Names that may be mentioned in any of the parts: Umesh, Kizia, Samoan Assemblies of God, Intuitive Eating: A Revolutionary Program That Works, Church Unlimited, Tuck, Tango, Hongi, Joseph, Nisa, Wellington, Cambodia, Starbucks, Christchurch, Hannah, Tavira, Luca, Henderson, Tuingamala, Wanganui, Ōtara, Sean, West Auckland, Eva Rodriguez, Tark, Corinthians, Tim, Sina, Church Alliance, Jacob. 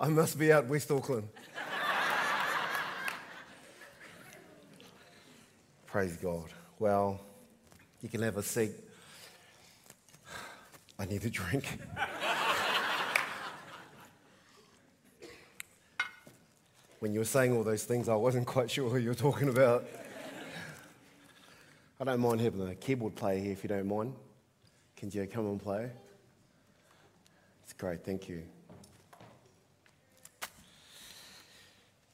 I must be out West Auckland. Praise God. Well, you can have a seat. I need a drink. When you were saying all those things, I wasn't quite sure who you were talking about. I don't mind having a keyboard player here if you don't mind. Can you come and play? It's great, thank you.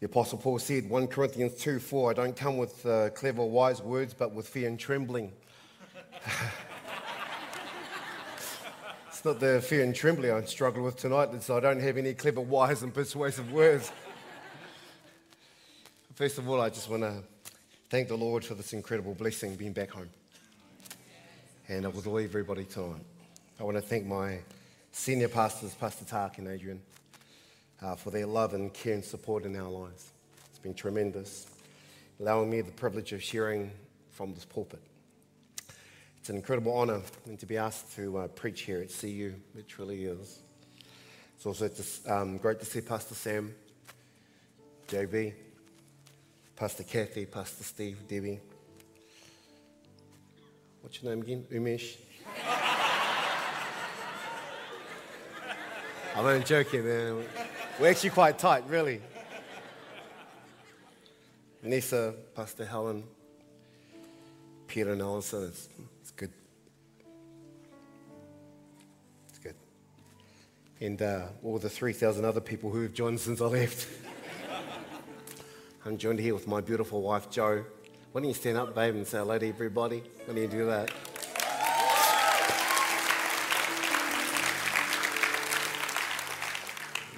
The Apostle Paul said, 1 Corinthians 2:4, I don't come with clever, wise words, but with fear and trembling. It's not the fear and trembling I struggle with tonight, it's I don't have any clever, wise and persuasive words. First of all, I just want to thank the Lord for this incredible blessing, being back home. And I will leave everybody tonight. I want to thank my senior pastors, Pastor Tark and Adrian, for their love and care and support in our lives. It's been tremendous, allowing me the privilege of sharing from this pulpit. It's an incredible honour and to be asked to preach here at CU. It truly is. It's also just, great to see Pastor Sam, JB, Pastor Kathy, Pastor Steve, Debbie. What's your name again? Umesh. I'm only joking, man. We're actually quite tight, really. Nisa, Pastor Helen, Peter and Alison. It's good. It's good. And all the 3,000 other people who have joined since I left. I'm joined here with my beautiful wife, Joe. Why don't you stand up, babe, and say hello to everybody? Why don't you do that?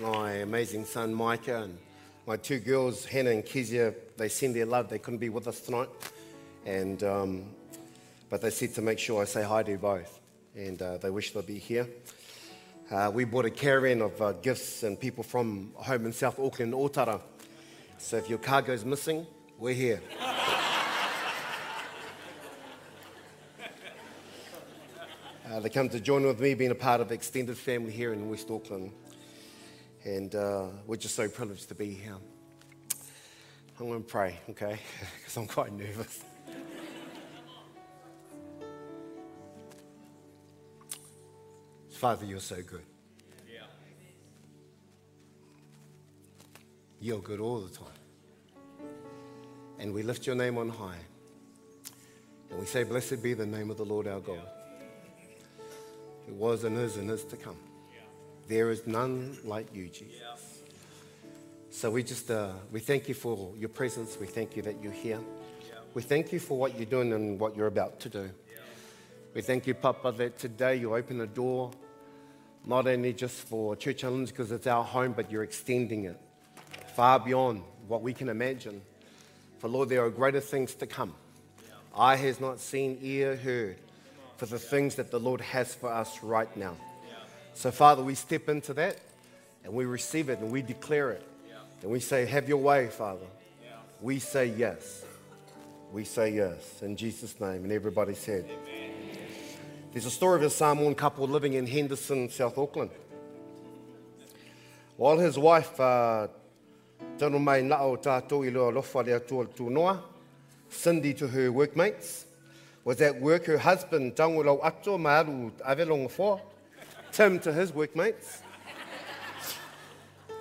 My amazing son, Micah, and my two girls, Hannah and Kizia, they send their love. They couldn't be with us tonight. And, but they said to make sure I say hi to both. And they wish they'd be here. We bought a caravan of gifts and people from home in South Auckland, Ōtara. So if your car goes missing, we're here. They come to join with me, being a part of extended family here in West Auckland. And we're just so privileged to be here. I'm going to pray, okay? Because I'm quite nervous. Father, you're so good. You're good all the time. And we lift your name on high. And we say, blessed be the name of the Lord our God. It was and is to come. There is none like you, Jesus. So we just, we thank you for your presence. We thank you that you're here. We thank you for what you're doing and what you're about to do. We thank you, Papa, that today you open a door, not only just for Church Alliance, because it's our home, but you're extending it far beyond what we can imagine. For Lord, there are greater things to come. Eye has not seen, ear heard, for the things that the Lord has for us right now. So Father, we step into that and we receive it and we declare it. And we say, have your way, Father. We say yes. We say yes in Jesus' name. And everybody said, amen. There's a story of a Samoan couple living in Henderson, South Auckland. While his wife, Cindy, to her workmates, was at work. Her husband, Tim, to his workmates,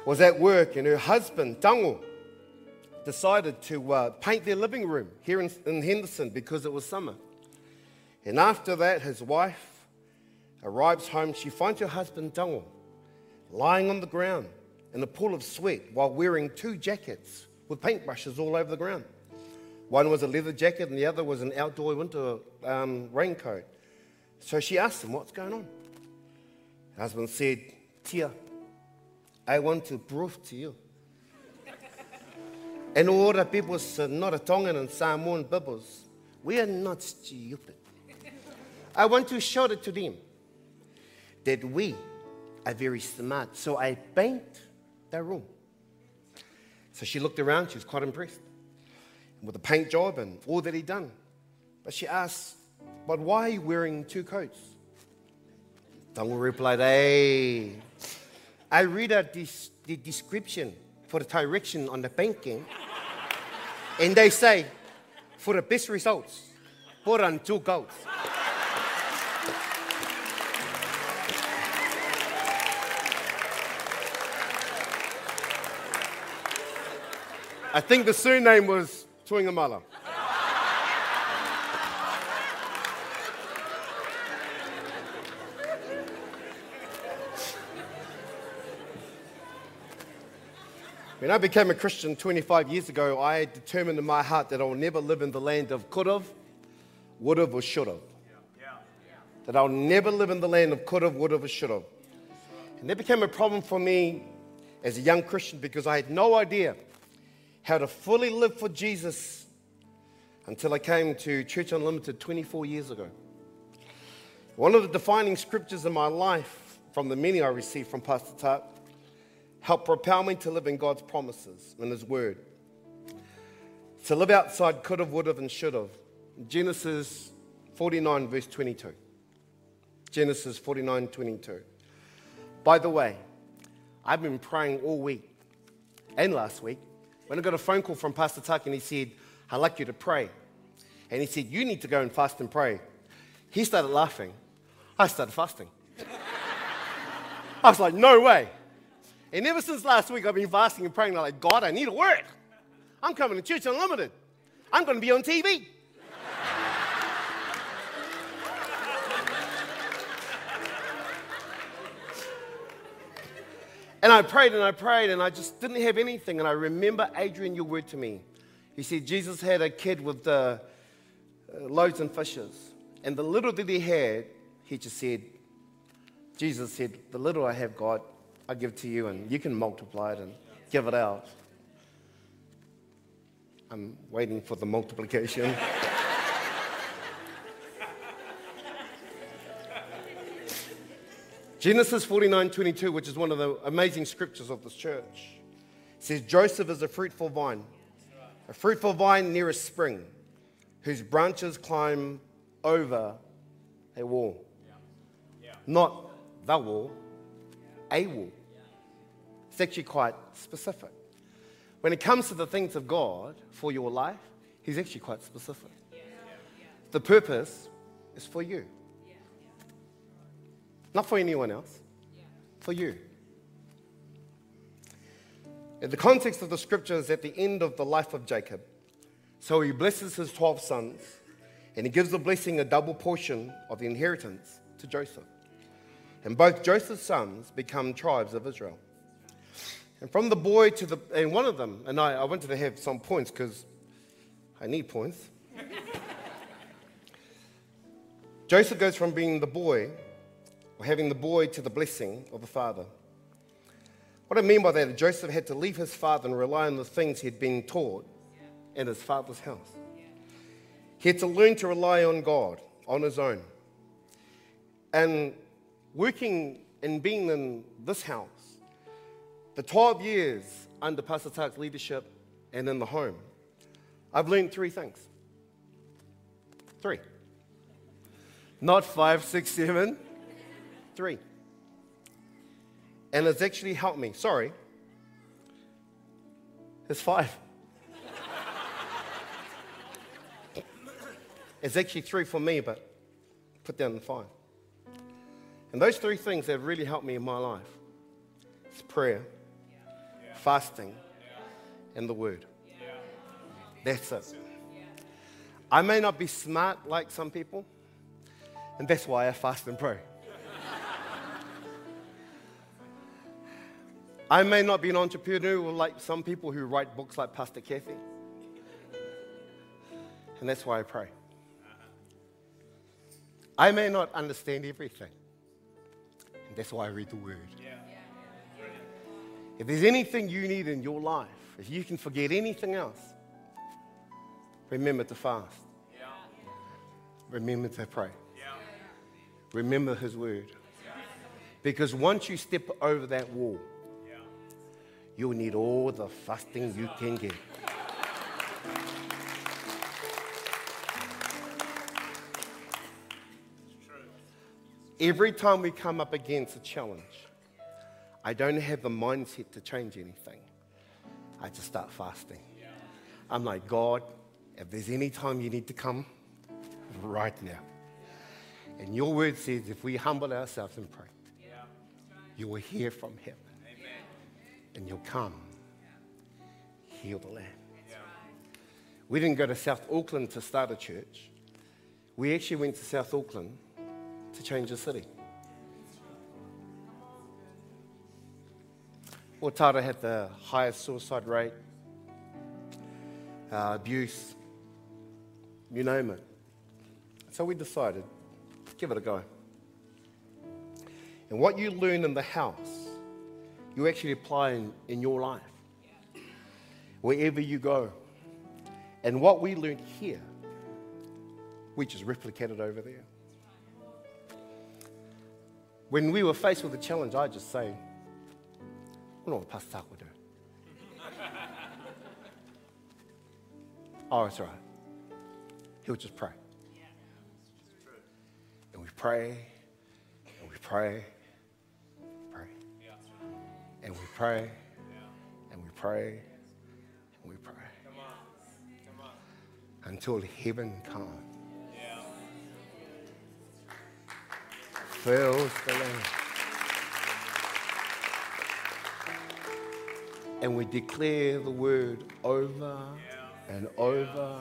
was at work, and her husband, Tango, decided to paint their living room here in Henderson because it was summer. And after that, his wife arrives home. She finds her husband, Tango, lying on the ground in a pool of sweat while wearing two jackets with paintbrushes all over the ground. One was a leather jacket and the other was an outdoor winter raincoat. So she asked him, what's going on? Her husband said, Tia, I want to prove to you. And all the peoples, not Tongan and Samoan peoples, we are not stupid. I want to show it to them that we are very smart. So I paint the room. So she looked around. She was quite impressed with the paint job and all that he'd done. But she asked, "But why are you wearing two coats?" Tonga replied, "Hey, I read out the description for the direction on the painting, and they say, for the best results, put on two coats." I think the surname was Tuingamala. When I became a Christian 25 years ago, I determined in my heart that I will never live in the land of could've, would've, or should've. That I'll never live in the land of could've, would've, or should've. And that became a problem for me as a young Christian because I had no idea how to fully live for Jesus until I came to Church Unlimited 24 years ago. One of the defining scriptures in my life, from the many I received from Pastor Tark, helped propel me to live in God's promises and His Word. To live outside could've, would've, and should've. Genesis 49, verse 22. Genesis 49, 22. By the way, I've been praying all week and last week when I got a phone call from Pastor Tuck and he said, "I'd like you to pray." And he said, "You need to go and fast and pray." He started laughing. I started fasting. I was like, no way. And ever since last week, I've been fasting and praying. I'm like, God, I need to work. I'm coming to Church Unlimited. I'm going to be on TV. And I prayed, and I just didn't have anything. And I remember, Adrian, your word to me. You see, Jesus had a kid with the loaves and fishes. And the little that he had, he just said, Jesus said, "The little I have, God, I give to you, and you can multiply it and give it out." I'm waiting for the multiplication. Genesis 49:22, which is one of the amazing scriptures of this church, says, "Joseph is a fruitful vine, a fruitful vine near a spring, whose branches climb over a wall." Not the wall, a wall. It's actually quite specific. When it comes to the things of God for your life, He's actually quite specific. The purpose is for you. Not for anyone else, for you. In the context of the scripture is at the end of the life of Jacob. So he blesses his 12 sons, and he gives the blessing, a double portion of the inheritance, to Joseph. And both Joseph's sons become tribes of Israel. And from the boy to the, and one of them, and I wanted to have some points because I need points. Joseph goes from being the boy, or having the boy, to the blessing of the father. What I mean by that is Joseph had to leave his father and rely on the things he'd been taught in his father's house. He had to learn to rely on God, on his own. And working and being in this house, the 12 years under Pastor Tark's leadership and in the home, I've learned three things. Three. Not five, six, seven. Three. And it's actually helped me. Sorry. It's five. It's actually three for me, but put down the five. And those three things have really helped me in my life. It's prayer, fasting, and the word. That's it. I may not be smart like some people, and that's why I fast and pray. I may not be an entrepreneur like some people who write books like Pastor Kathy. And that's why I pray. I may not understand everything. And that's why I read the Word. If there's anything you need in your life, if you can forget anything else, remember to fast. Yeah. Remember to pray. Yeah. Remember His word. Yeah. Because once you step over that wall, yeah, you'll need all the fasting you can get. Every time we come up against a challenge, I don't have the mindset to change anything. I just start fasting. Yeah. I'm like, God, if there's any time you need to come, right now. And your word says if we humble ourselves and pray, yeah, you will hear from heaven. Amen. And you'll come, yeah, heal the land. Yeah. We didn't go to South Auckland to start a church. We actually went to South Auckland to change the city. Ōtara had the highest suicide rate, abuse, you name it. So we decided, give it a go. And what you learn in the house, you actually apply in your life, wherever you go. And what we learned here, we just replicated over there. When we were faced with a challenge, I just say, I don't know what Pastor Tark will do. Oh, it's all right. He'll just pray. Yeah. And we pray, and we pray, pray. Yeah. And we pray, yeah, and we pray, and we pray. Come on. Come on. Until heaven comes. Fills the land. And we declare the word over, yeah, and over, yeah,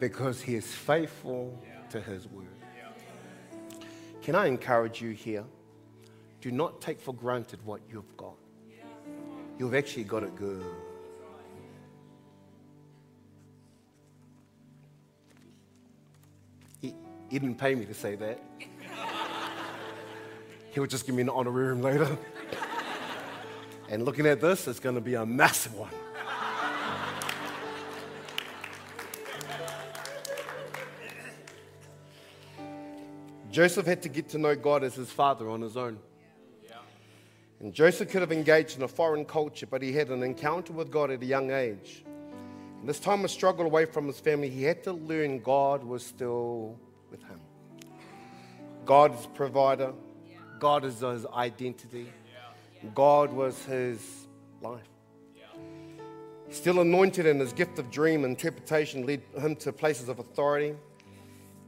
because He is faithful, yeah, to His word. Yeah. Can I encourage you here? Do not take for granted what you've got. Yeah. You've actually got it good. He didn't pay me to say that. He'll just give me an honorarium later. And looking at this, it's going to be a massive one. Joseph had to get to know God as his father on his own. Yeah. And Joseph could have engaged in a foreign culture, but he had an encounter with God at a young age. And this time of struggle away from his family, he had to learn God was still with him. God is provider. God is his identity. Yeah. God was his life. Yeah. Still anointed, and his gift of dream interpretation led him to places of authority.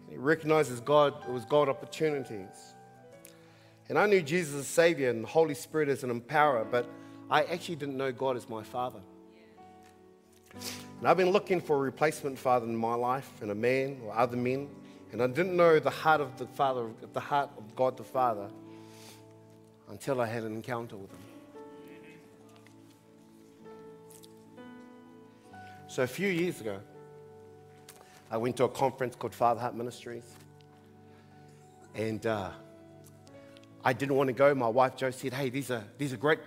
He recognizes God, it was God opportunities. And I knew Jesus as Savior and the Holy Spirit as an empowerer, but I actually didn't know God as my Father. Yeah. And I've been looking for a replacement father in my life, and a man or other men, and I didn't know the heart of the Father, the heart of God the Father, until I had an encounter with Him. So a few years ago, I went to a conference called Father Heart Ministries. And I didn't want to go. My wife, Joe, said, hey, there's a great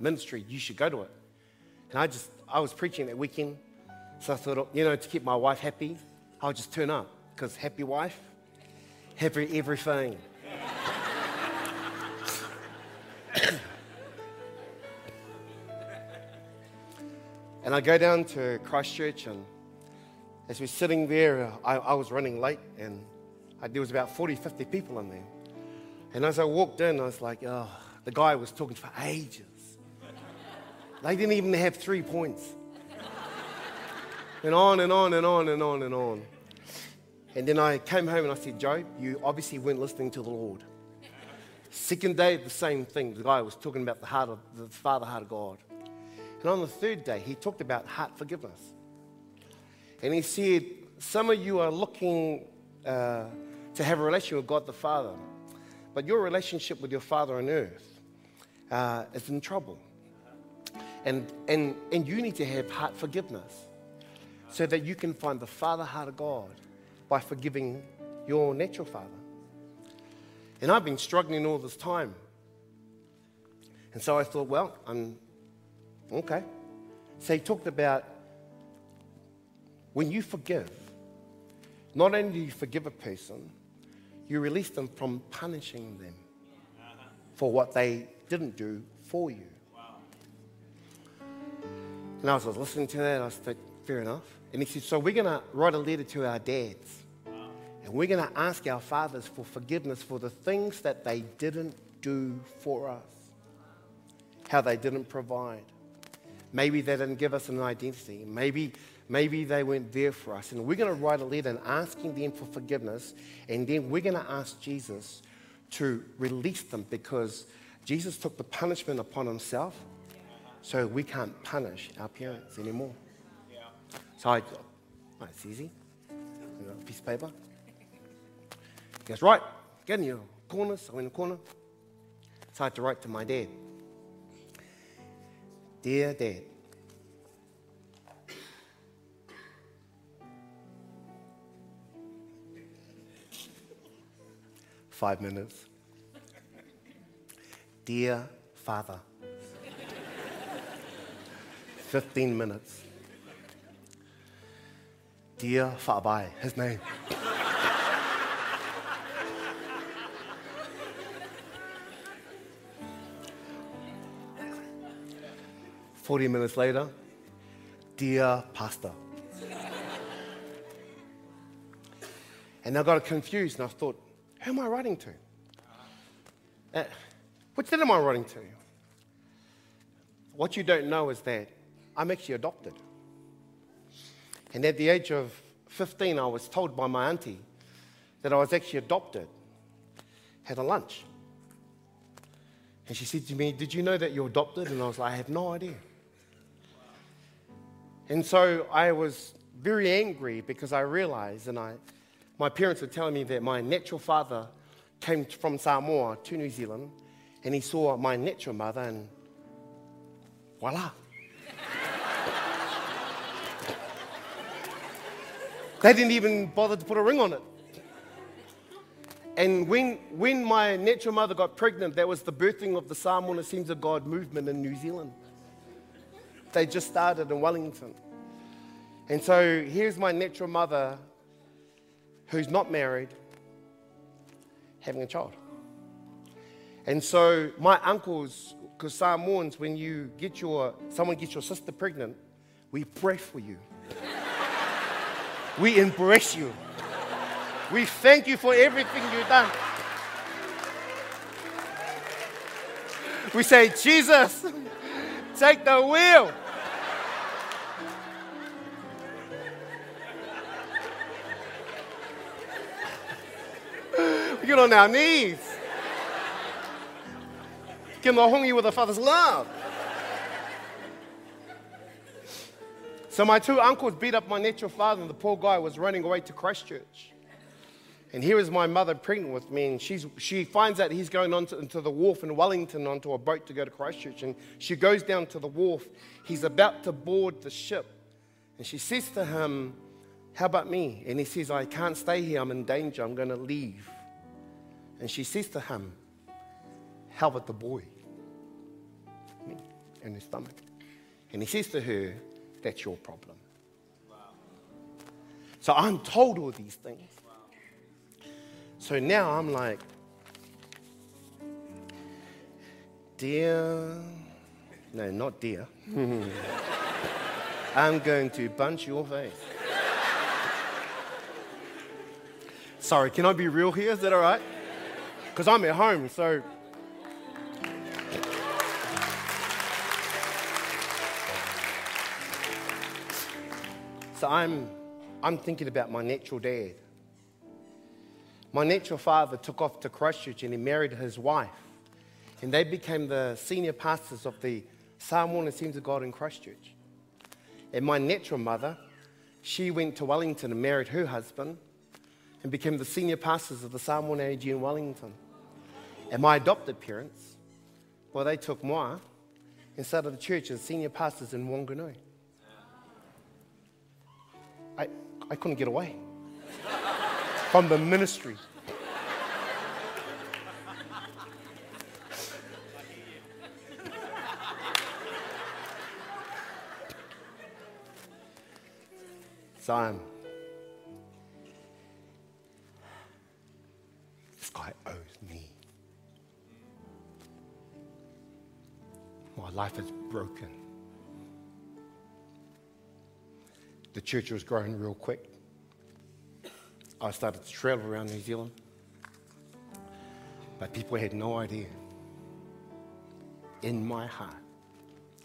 ministry. You should go to it. And I was preaching that weekend. So I thought, you know, to keep my wife happy, I'll just turn up. Because happy wife, happy everything. And I go down to Christchurch, and as we're sitting there, I was running late, and there was about 40, 50 people in there. And as I walked in, I was like, oh, the guy was talking for ages. They didn't even have 3 points. And on and on and on and on and on. And then I came home and I said, Joe, you obviously weren't listening to the Lord. Second day, the same thing. The guy was talking about the Father Heart of God. And on the third day, he talked about heart forgiveness. And he said, some of you are looking to have a relationship with God the Father, but your relationship with your Father on earth is in trouble. And you need to have heart forgiveness so that you can find the Father Heart of God by forgiving your natural father. And I've been struggling all this time. And so I thought, well, I'm Okay. So he talked about when you forgive, not only do you forgive a person, you release them from punishing them for what they didn't do for you. Wow. And I was listening to that, and I said, fair enough. And he said, so we're going to write a letter to our dads. Wow. And we're going to ask our fathers for forgiveness for the things that they didn't do for us. How they didn't provide. Maybe they didn't give us an identity. Maybe they weren't there for us. And we're going to write a letter and asking them for forgiveness. And then we're going to ask Jesus to release them, because Jesus took the punishment upon himself, so we can't punish our parents anymore. Yeah. So it's easy. A piece of paper. He goes, right, get in your corner. So I went in the corner. So I had to write to my dad. Dear Dad, $5 minutes. Dear Father, 15 minutes. Dear Fabai, his name. Forty minutes later, dear Pastor. And I got confused, and I thought, who am I writing to? Which dad am I writing to? What you don't know is that I'm actually adopted. And at the age of 15, I was told by my auntie that I was actually adopted. Had a lunch. And she said to me, did you know that you're adopted? And I was like, I have no idea. And so I was very angry, because I realized, my parents were telling me that my natural father came from Samoa to New Zealand, and he saw my natural mother, and voila. They didn't even bother to put a ring on it. And when my natural mother got pregnant, that was the birthing of the Samoan Assemblies of God movement in New Zealand. They just started in Wellington. And so here's my natural mother, who's not married, having a child. And so my uncles, because Samoans, when you get someone gets your sister pregnant, we pray for you. We embrace you. We thank you for everything you've done. We say, Jesus, take the wheel. We get on our knees. Give them a hongi with a father's love. So my two uncles beat up my natural father, and the poor guy was running away to Christchurch. And here is my mother pregnant with me, and she finds out he's going into the wharf in Wellington onto a boat to go to Christchurch, and she goes down to the wharf. He's about to board the ship, and she says to him, how about me? And he says, I can't stay here. I'm in danger. I'm going to leave. And she says to him, how about the boy? Me, in his stomach. And he says to her, that's your problem. Wow. So I'm told all these things. Wow. So now I'm like, dear, no, not dear. I'm going to punch your face. Sorry, can I be real here? Is that all right? Because I'm at home, so. So I'm thinking about my natural dad. My natural father took off to Christchurch, and he married his wife. And they became the senior pastors of the Samoan Assemblies of God in Christchurch. And my natural mother, she went to Wellington and married her husband, and became the senior pastors of the Samoan AG in Wellington. And my adopted parents, well, they took moi and started the church as senior pastors in Wanganui. I couldn't get away from the ministry. Zion. This guy owes me. My life is broken. The church was growing real quick. I started to travel around New Zealand, but people had no idea. In my heart,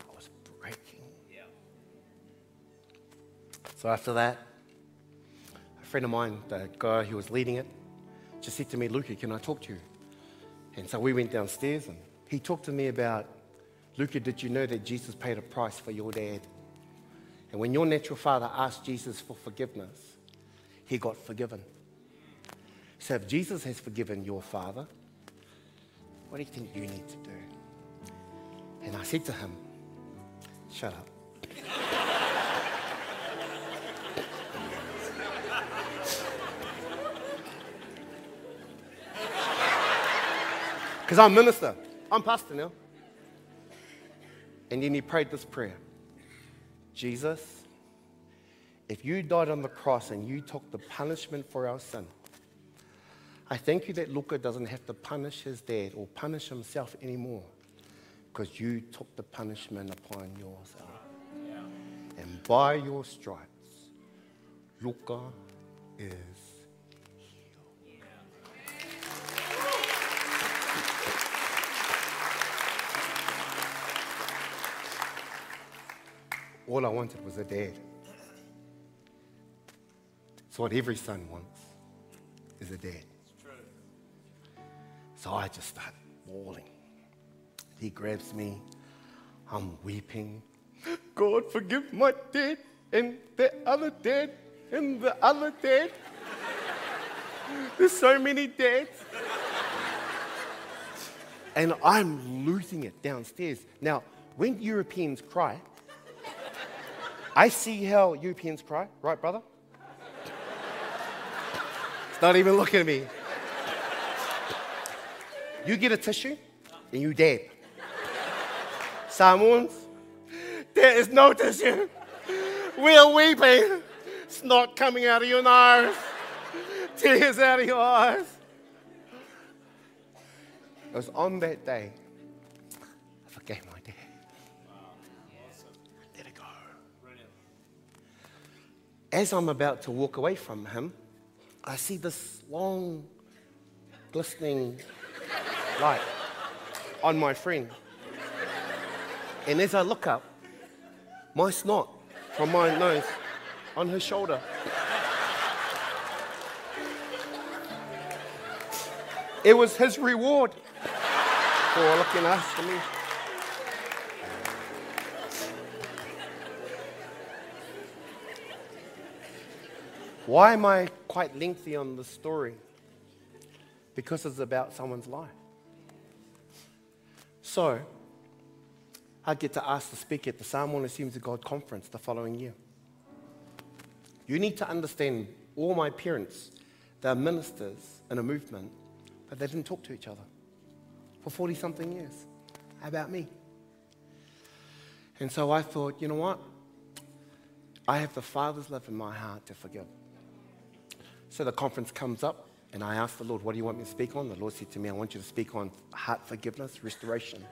I was breaking. Yeah. So after that, a friend of mine, the guy who was leading it, just said to me, "Luca, can I talk to you?" And so we went downstairs, and he talked to me about, "Luca, did you know that Jesus paid a price for your dad? And when your natural father asked Jesus for forgiveness, he got forgiven. So if Jesus has forgiven your father, what do you think you need to do?" And I said to him, "Shut up." Because I'm minister. I'm pastor now. And then he prayed this prayer. "Jesus, if you died on the cross and you took the punishment for our sin, I thank you that Luca doesn't have to punish his dad or punish himself anymore, because you took the punishment upon yourself. Yeah. And by your stripes, Luca is healed." Yeah. All I wanted was a dad. It's what every son wants, is a dad. It's true. So I just started bawling. He grabs me. I'm weeping. "God, forgive my dad and the other dad and the other dad. There's so many dads." And I'm losing it downstairs. Now, when Europeans cry, I see how Europeans cry, right, brother? Not even looking at me. You get a tissue and you dab. Samoans, "There is no tissue. We're weeping. Snot coming out of your nose. Tears out of your eyes." It was on that day I forgave my dad. Wow. Awesome. I let it go. Brilliant. As I'm about to walk away from him, I see this long, glistening light on my friend. And as I look up, my snot from my nose on her shoulder. It was his reward for looking after me. Why am I quite lengthy on this story? Because it's about someone's life. So, I get to ask to speak at the Samoan Assemblies of God conference the following year. You need to understand, all my parents, they're ministers in a movement, but they didn't talk to each other for 40-something years about me. And so I thought, you know what? I have the Father's love in my heart to forgive. So the conference comes up, and I asked the Lord, "What do you want me to speak on?" The Lord said to me, "I want you to speak on heart forgiveness, restoration."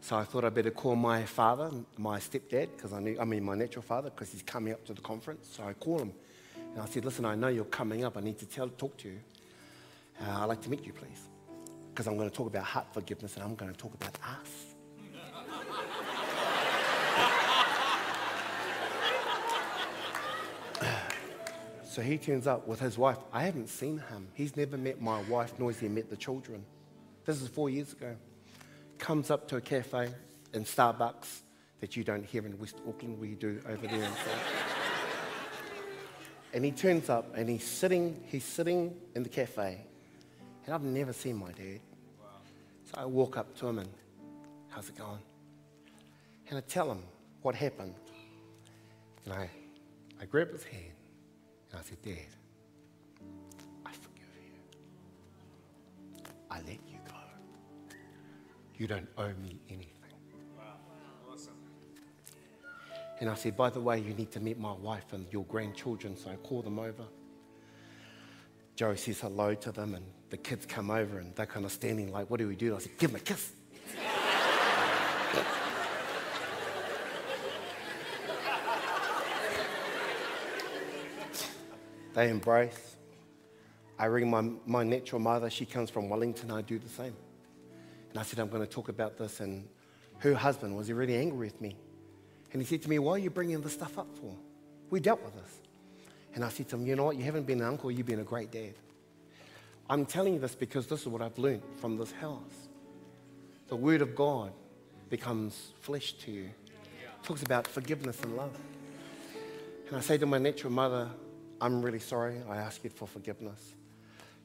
So I thought I better call my father, my stepdad, because my natural father, because he's coming up to the conference. So I call him, and I said, "Listen, I know you're coming up. I need to talk to you. I'd like to meet you, please, because I'm going to talk about heart forgiveness, and I'm going to talk about us." So he turns up with his wife. I haven't seen him. He's never met my wife, nor has he met the children. This is 4 years ago. Comes up to a cafe in Starbucks that you don't hear in West Auckland. We do over there. And he turns up, and he's sitting in the cafe. And I've never seen my dad. Wow. So I walk up to him and, "How's it going?" And I tell him what happened. And I grab his hand. And I said, "Dad, I forgive you. I let you go. You don't owe me anything." Wow. Awesome. And I said, by the way, you need to meet my wife and your grandchildren, so I call them over. Joe says hello to them, and the kids come over, and they're kind of standing like, what do we do? And I said, give them a kiss. They embrace. I ring my natural mother. She comes from Wellington. I do the same. And I said, I'm going to talk about this. And her husband was really angry with me. And he said to me, why are you bringing this stuff up for? We dealt with this. And I said to him, you know what? You haven't been an uncle. You've been a great dad. I'm telling you this because this is what I've learned from this house. The word of God becomes flesh to you. It talks about forgiveness and love. And I say to my natural mother, I'm really sorry. I ask you for forgiveness.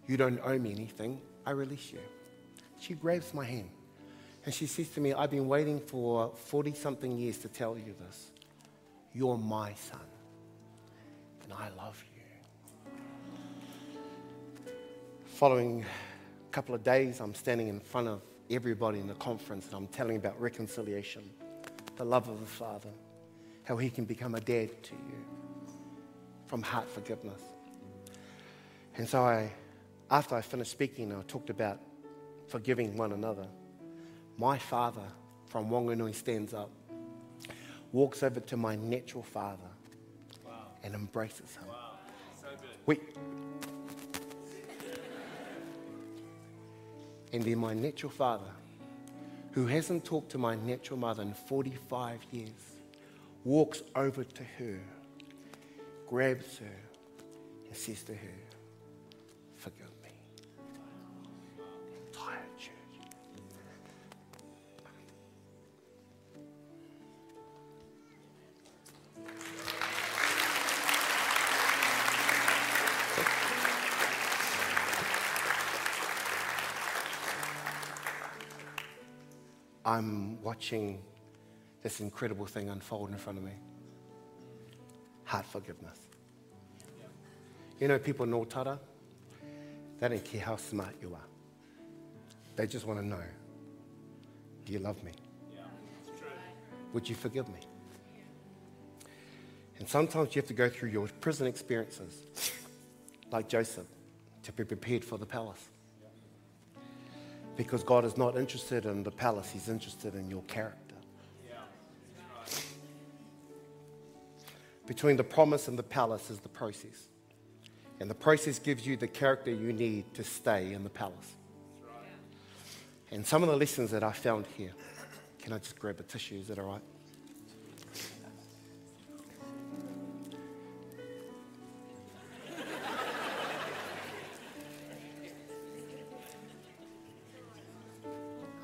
You don't owe me anything. I release you. She grabs my hand. And she says to me, I've been waiting for 40-something years to tell you this. You're my son, and I love you. Following a couple of days, I'm standing in front of everybody in the conference, and I'm telling about reconciliation, the love of the Father, how he can become a dad to you from heart forgiveness. And so after I finished speaking, I talked about forgiving one another. My father from Wanganui stands up, walks over to my natural father, and embraces him. Wow. So good. Wait. And then my natural father, who hasn't talked to my natural mother in 45 years, walks over to her, grabs her, and says to her, forgive me. I'm watching this incredible thing unfold in front of me. Heart forgiveness. You know, people in Ōtara, they don't care how smart you are. They just want to know, do you love me? Yeah, that's true. Would you forgive me? And sometimes you have to go through your prison experiences, like Joseph, to be prepared for the palace. Because God is not interested in the palace. He's interested in your character. Yeah. Right. Between the promise and the palace is the process. And the process gives you the character you need to stay in the palace. Right. And some of the lessons that I found here. Can I just grab a tissue? Is that all right?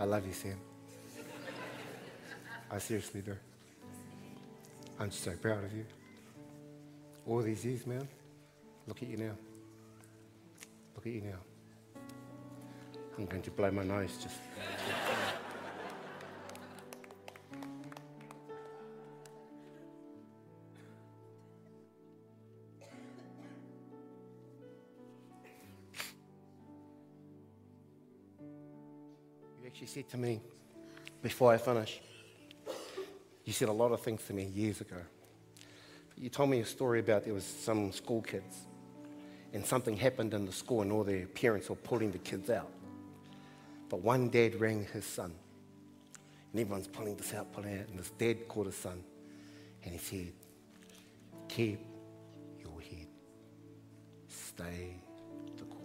I love you, Sam. I seriously do. I'm so proud of you. All these years, man, look at you now. Look at you now. I'm going to blow my nose just... She said to me, before I finish, you said a lot of things to me years ago. You told me a story about there was some school kids and something happened in the school and all their parents were pulling the kids out. But one dad rang his son and everyone's pulling this out, pulling it out, and this dad called his son and he said, keep your head, stay the course.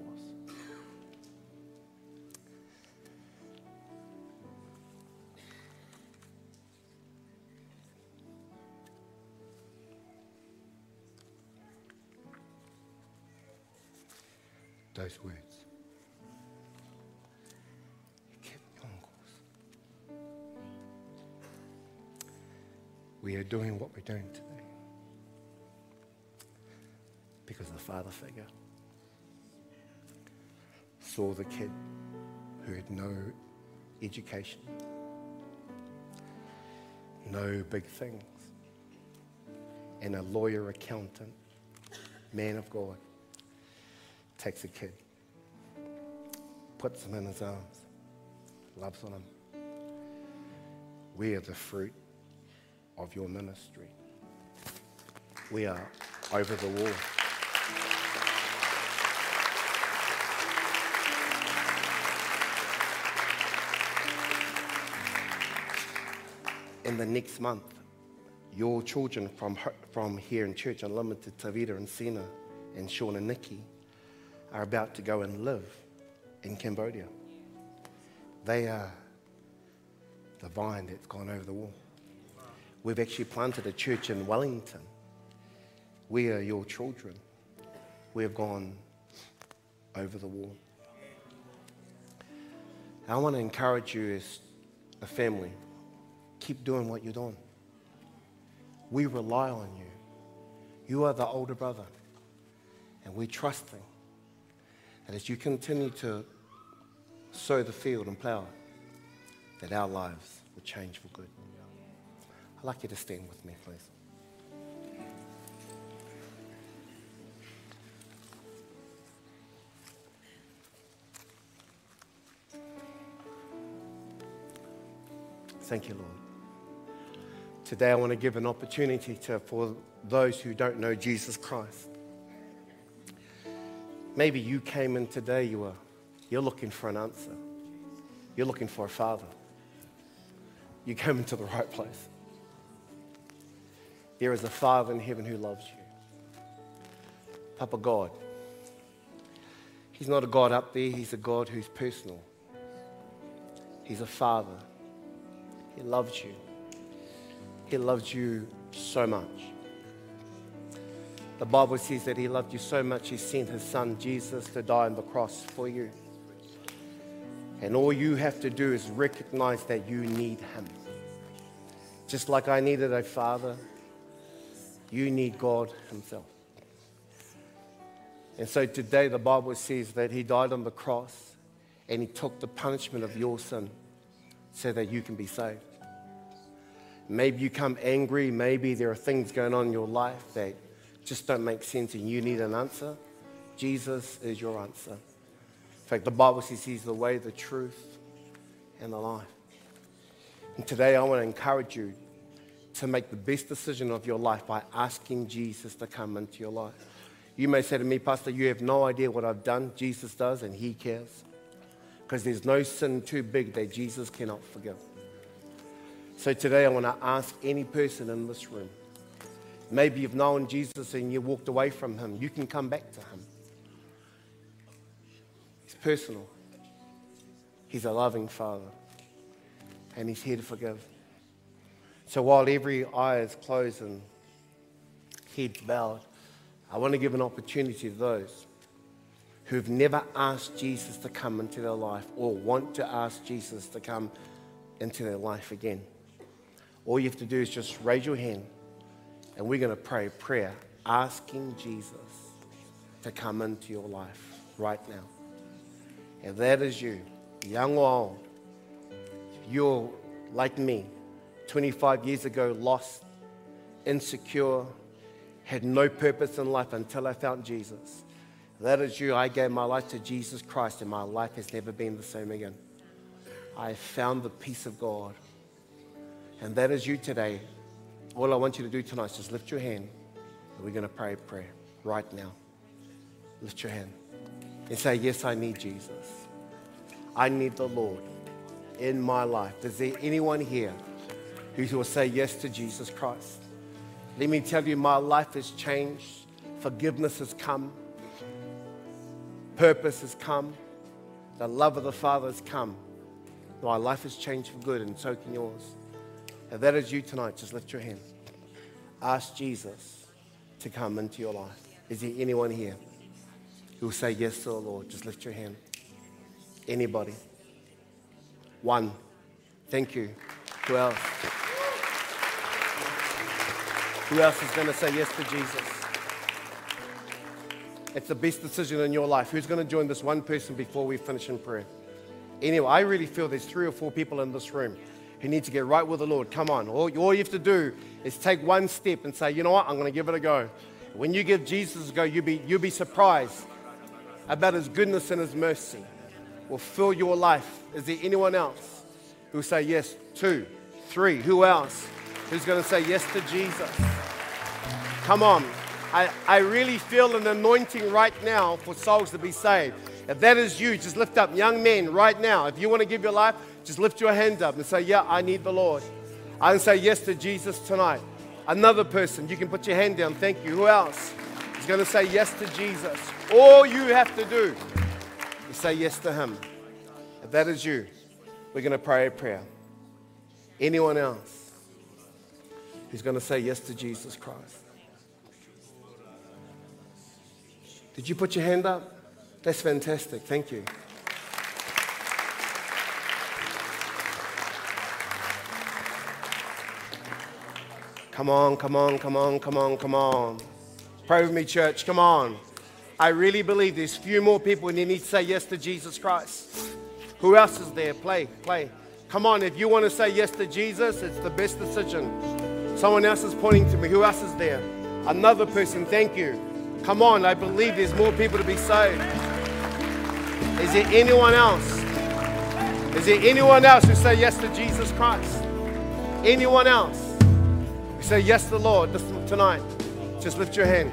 Those words. He kept on course. We are doing what we're doing today because the father figure saw the kid who had no education, no big things, and a lawyer, accountant, man of God, takes a kid, puts him in his arms, loves on him. We are the fruit of your ministry. We are over the wall. In the next month, your children from here in Church Unlimited, Tavira and Sina and Sean and Nikki, are about to go and live in Cambodia. They are the vine that's gone over the wall. We've actually planted a church in Wellington. We are your children. We have gone over the wall. I want to encourage you as a family, keep doing what you're doing. We rely on you. You are the older brother, and we're trusting that as you continue to sow the field and plow it, that our lives will change for good. I'd like you to stand with me, please. Thank you, Lord. Today I want to give an opportunity for those who don't know Jesus Christ. Maybe you came in today, you're looking for an answer. You're looking for a father. You came into the right place. There is a Father in heaven who loves you. Papa God. He's not a God up there. He's a God who's personal. He's a Father. He loves you. He loves you so much. The Bible says that He loved you so much, He sent His Son, Jesus, to die on the cross for you. And all you have to do is recognize that you need Him. Just like I needed a father, you need God Himself. And so today the Bible says that He died on the cross and He took the punishment of your sin so that you can be saved. Maybe you come angry, maybe there are things going on in your life that just don't make sense and you need an answer. Jesus is your answer. In fact, the Bible says He's the way, the truth, and the life. And today I want to encourage you to make the best decision of your life by asking Jesus to come into your life. You may say to me, Pastor, you have no idea what I've done. Jesus does, and He cares. Because there's no sin too big that Jesus cannot forgive. So today I want to ask any person in this room, maybe you've known Jesus and you walked away from Him, you can come back to Him. He's personal. He's a loving Father. And He's here to forgive. So while every eye is closed and head bowed, I want to give an opportunity to those who've never asked Jesus to come into their life or want to ask Jesus to come into their life again. All you have to do is just raise your hand and we're going to pray a prayer asking Jesus to come into your life right now. And that is you, young or old. You're like me, 25 years ago, lost, insecure, had no purpose in life until I found Jesus. That is you. I gave my life to Jesus Christ, and my life has never been the same again. I found the peace of God. And that is you today. All I want you to do tonight is just lift your hand, and we're going to pray a prayer right now. Lift your hand and say, yes, I need Jesus. I need the Lord in my life. Is there anyone here who will say yes to Jesus Christ? Let me tell you, my life has changed. Forgiveness has come. Purpose has come. The love of the Father has come. My life has changed for good, and so can yours. If that is you tonight, just lift your hand. Ask Jesus to come into your life. Is there anyone here who will say yes to the Lord? Just lift your hand. Anybody? One. Thank you. Who else? Who else is going to say yes to Jesus? It's the best decision in your life. Who's going to join this one person before we finish in prayer? Anyway, I really feel there's 3 or 4 people in this room who need to get right with the Lord. Come on. All you have to do is take one step and say, you know what, I'm going to give it a go. When you give Jesus a go, you'll be surprised about His goodness and His mercy. Will fill your life. Is there anyone else who will say yes? 2, 3, who else? Who's going to say yes to Jesus? Come on. I really feel an anointing right now for souls to be saved. If that is you, just lift up. Young men, right now, if you want to give your life, just lift your hand up and say, yeah, I need the Lord. I can say yes to Jesus tonight. Another person, you can put your hand down. Thank you. Who else is going to say yes to Jesus? All you have to do is say yes to him. If that is you, we're going to pray a prayer. Anyone else who's going to say yes to Jesus Christ? Did you put your hand up? That's fantastic. Thank you. Come on, come on, come on, come on, come on. Pray with me, church. Come on. I really believe there's a few more people and you need to say yes to Jesus Christ. Who else is there? Play, play. Come on, if you want to say yes to Jesus, it's the best decision. Someone else is pointing to me. Who else is there? Another person. Thank you. Come on, I believe there's more people to be saved. Is there anyone else? Is there anyone else who say yes to Jesus Christ? Anyone else who say yes to the Lord tonight? Just lift your hand.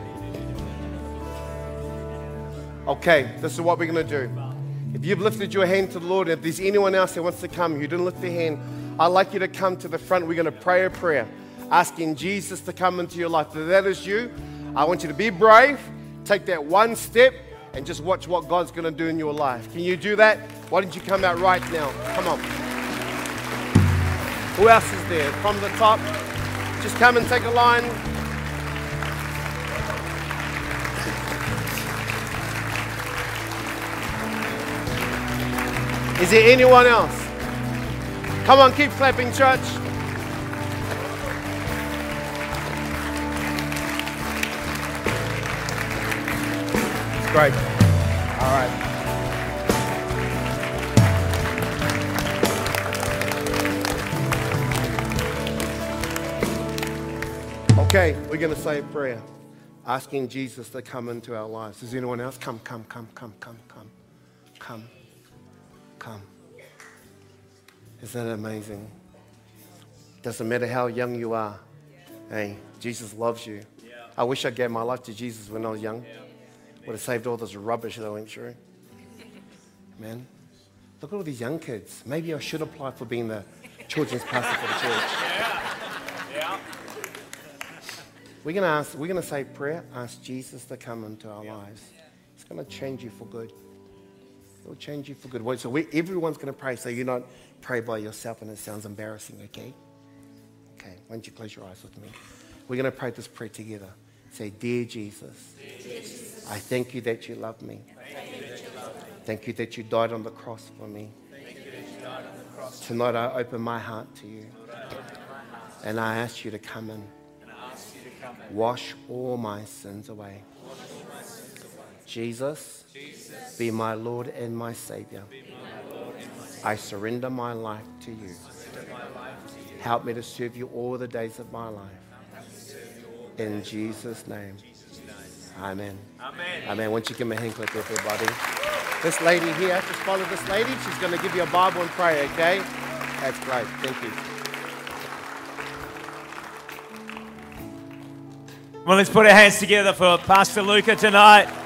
Okay, this is what we're going to do. If you've lifted your hand to the Lord, if there's anyone else who wants to come who didn't lift their hand, I'd like you to come to the front. We're going to pray a prayer, asking Jesus to come into your life. If that is you, I want you to be brave. Take that one step and just watch what God's going to do in your life. Can you do that? Why don't you come out right now? Come on. Who else is there? From the top, just come and take a line. Is there anyone else? Come on, keep clapping, church. Great. All right. Okay, we're going to say a prayer, asking Jesus to come into our lives. Is anyone else? Come, come, come, come, come, come, come, come. Isn't that amazing? Doesn't matter how young you are. Hey, Jesus loves you. I wish I gave my life to Jesus when I was young. Would have saved all this rubbish that I went through. Man, look at all these young kids. Maybe I should apply for being the children's pastor for the church. Yeah. Yeah. We're gonna say prayer, ask Jesus to come into our lives. It's gonna change you for good. It'll change you for good. So everyone's gonna pray, so you're not pray by yourself and it sounds embarrassing, okay? Okay, why don't you close your eyes with me? We're gonna pray this prayer together. Say, dear Jesus, I thank you that you love me. Thank you that you died on the cross for me. Tonight I open my heart to you. And I ask you to come in. Wash all my sins away. Jesus, be my Lord and my Savior. I surrender my life to you. Help me to serve you all the days of my life. In Jesus' name. Amen. Amen. Amen. Once you give me a hand clap, everybody. This lady here, just follow this lady. She's going to give you a Bible and pray, okay? That's great. Thank you. Well, let's put our hands together for Pastor Luca tonight.